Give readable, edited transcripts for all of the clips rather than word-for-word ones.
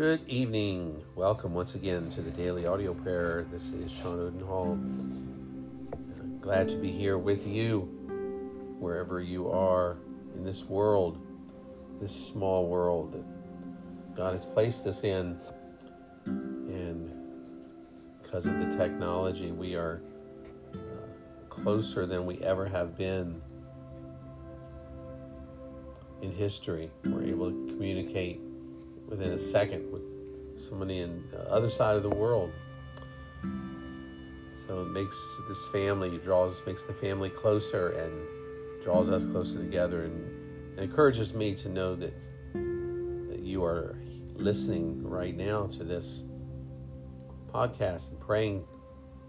Good evening. Welcome once again to the Daily Audio Prayer. This is Sean Odenhall. I'm glad to be here with you, wherever you are in this world, this small world that God has placed us in. And because of the technology, we are closer than we ever have been in history. We're able to communicate within a second with somebody in the other side of the world. So it makes the family closer and draws us closer together, and encourages me to know that you are listening right now to this podcast and praying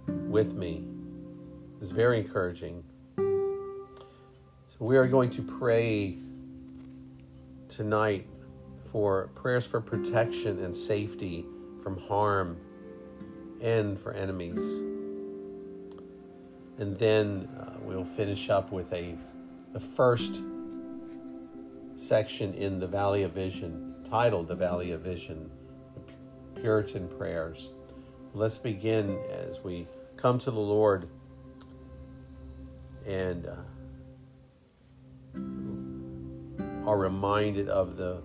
with me. It's very encouraging. So we are going to pray tonight for prayers for protection and safety from harm and for enemies. And then we'll finish up with the first section in the Valley of Vision, titled The Valley of Vision, the Puritan Prayers. Let's begin as we come to the Lord and are reminded of the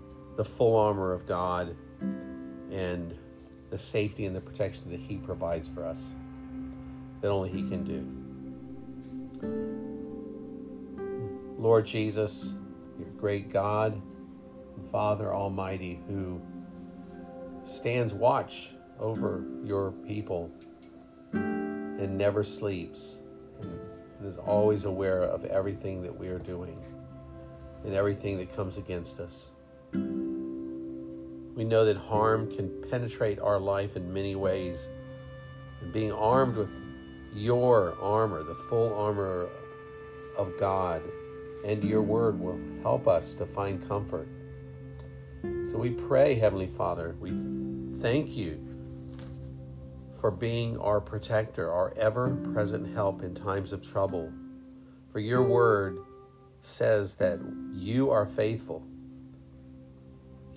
full armor of God and the safety and the protection that He provides for us, that only He can do. Lord Jesus, your great God and Father Almighty, who stands watch over your people and never sleeps and is always aware of everything that we are doing and everything that comes against us. We know that harm can penetrate our life in many ways. And being armed with your armor, the full armor of God, and your word will help us to find comfort. So we pray, Heavenly Father, we thank you for being our protector, our ever-present help in times of trouble. For your word says that you are faithful.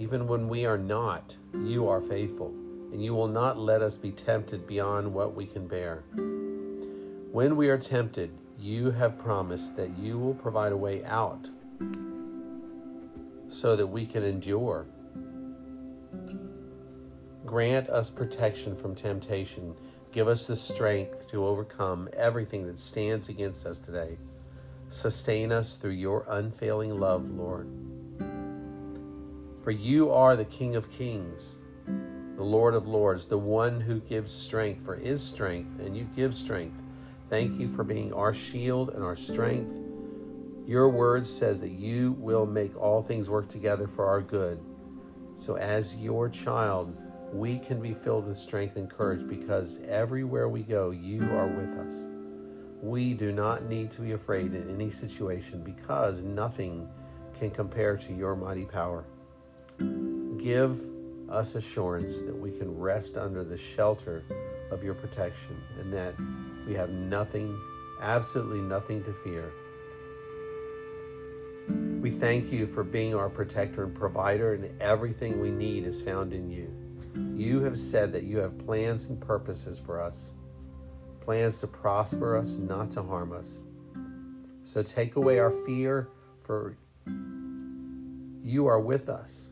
Even when we are not, you are faithful, and you will not let us be tempted beyond what we can bear. When we are tempted, you have promised that you will provide a way out so that we can endure. Grant us protection from temptation. Give us the strength to overcome everything that stands against us today. Sustain us through your unfailing love, Lord. For you are the King of Kings, the Lord of Lords, the one who gives strength for His strength, and you give strength. Thank you for being our shield and our strength. Your word says that you will make all things work together for our good. So as your child, we can be filled with strength and courage, because everywhere we go, you are with us. We do not need to be afraid in any situation, because nothing can compare to your mighty power. Give us assurance that we can rest under the shelter of your protection, and that we have absolutely nothing to fear. We thank you for being our protector and provider, and everything we need is found in you. You have said that you have plans and purposes for us, plans to prosper us, not to harm us. So take away our fear, for you are with us.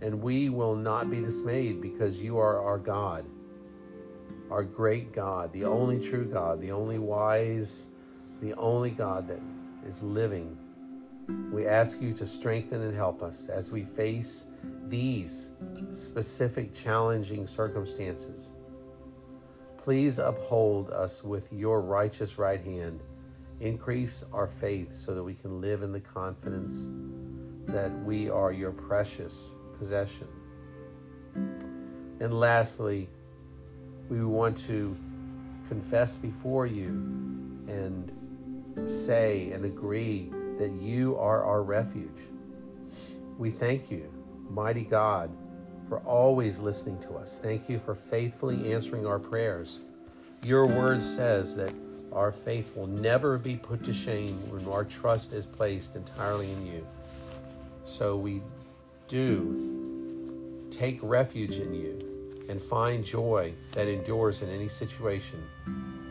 And we will not be dismayed, because you are our God, our great God, the only true God, the only wise, the only God that is living. We ask you to strengthen and help us as we face these specific challenging circumstances. Please uphold us with your righteous right hand. Increase our faith so that we can live in the confidence that we are your precious possession. And lastly, we want to confess before you and say and agree that you are our refuge. We thank you, mighty God, for always listening to us. Thank you for faithfully answering our prayers. Your word says that our faith will never be put to shame when our trust is placed entirely in you. So we do Take refuge in you and find joy that endures in any situation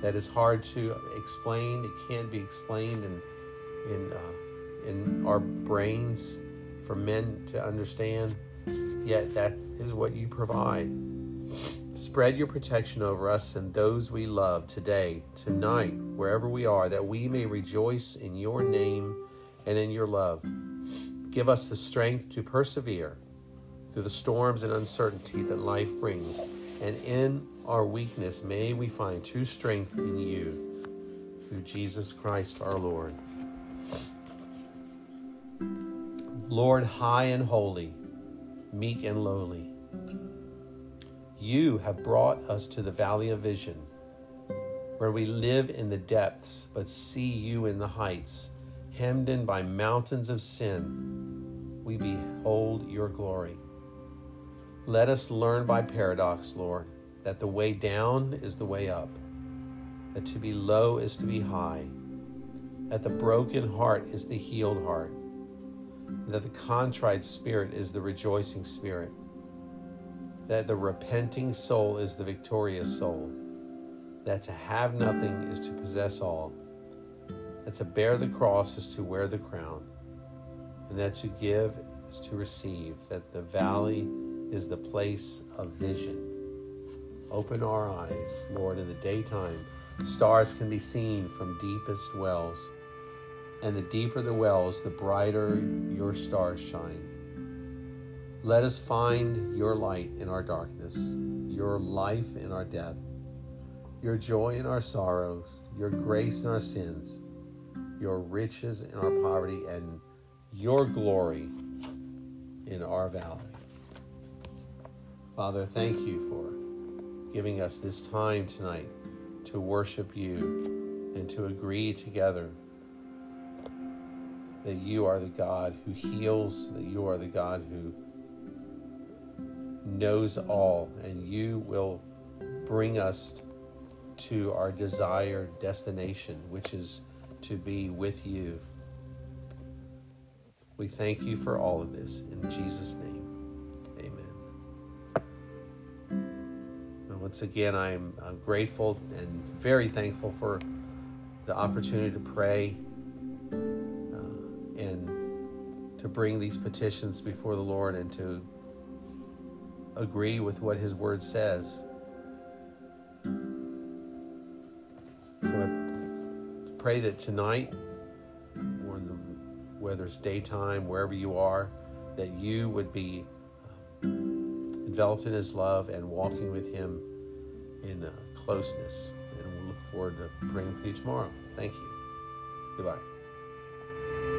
that is hard to explain. It can't be explained in our brains for men to understand, yet that is what you provide. Spread your protection over us and those we love today, tonight, wherever we are, that we may rejoice in your name and in your love. Give us the strength to persevere through the storms and uncertainty that life brings, and in our weakness may we find true strength in you, through Jesus Christ our Lord. Lord, high and holy, meek and lowly, you have brought us to the Valley of Vision, where we live in the depths but see you in the heights. Hemmed in by mountains of sin, we behold your glory. Let us learn by paradox, Lord, that the way down is the way up, that to be low is to be high, that the broken heart is the healed heart, and that the contrite spirit is the rejoicing spirit, that the repenting soul is the victorious soul, that to have nothing is to possess all, that to bear the cross is to wear the crown, and that to give is to receive, that the valley is the place of vision. Open our eyes, Lord, in the daytime. Stars can be seen from deepest wells, and the deeper the wells, the brighter your stars shine. Let us find your light in our darkness, your life in our death, your joy in our sorrows, your grace in our sins, your riches in our poverty, and your glory in our valley. Father, thank you for giving us this time tonight to worship you and to agree together that you are the God who heals, that you are the God who knows all, and you will bring us to our desired destination, which is to be with you. We thank you for all of this. In Jesus' name, amen. And once again, I'm grateful and very thankful for the opportunity to pray and to bring these petitions before the Lord and to agree with what his word says. Pray that tonight, or whether it's daytime, wherever you are, that you would be enveloped in his love and walking with him in closeness. And we'll look forward to praying with you tomorrow. Thank you. Goodbye.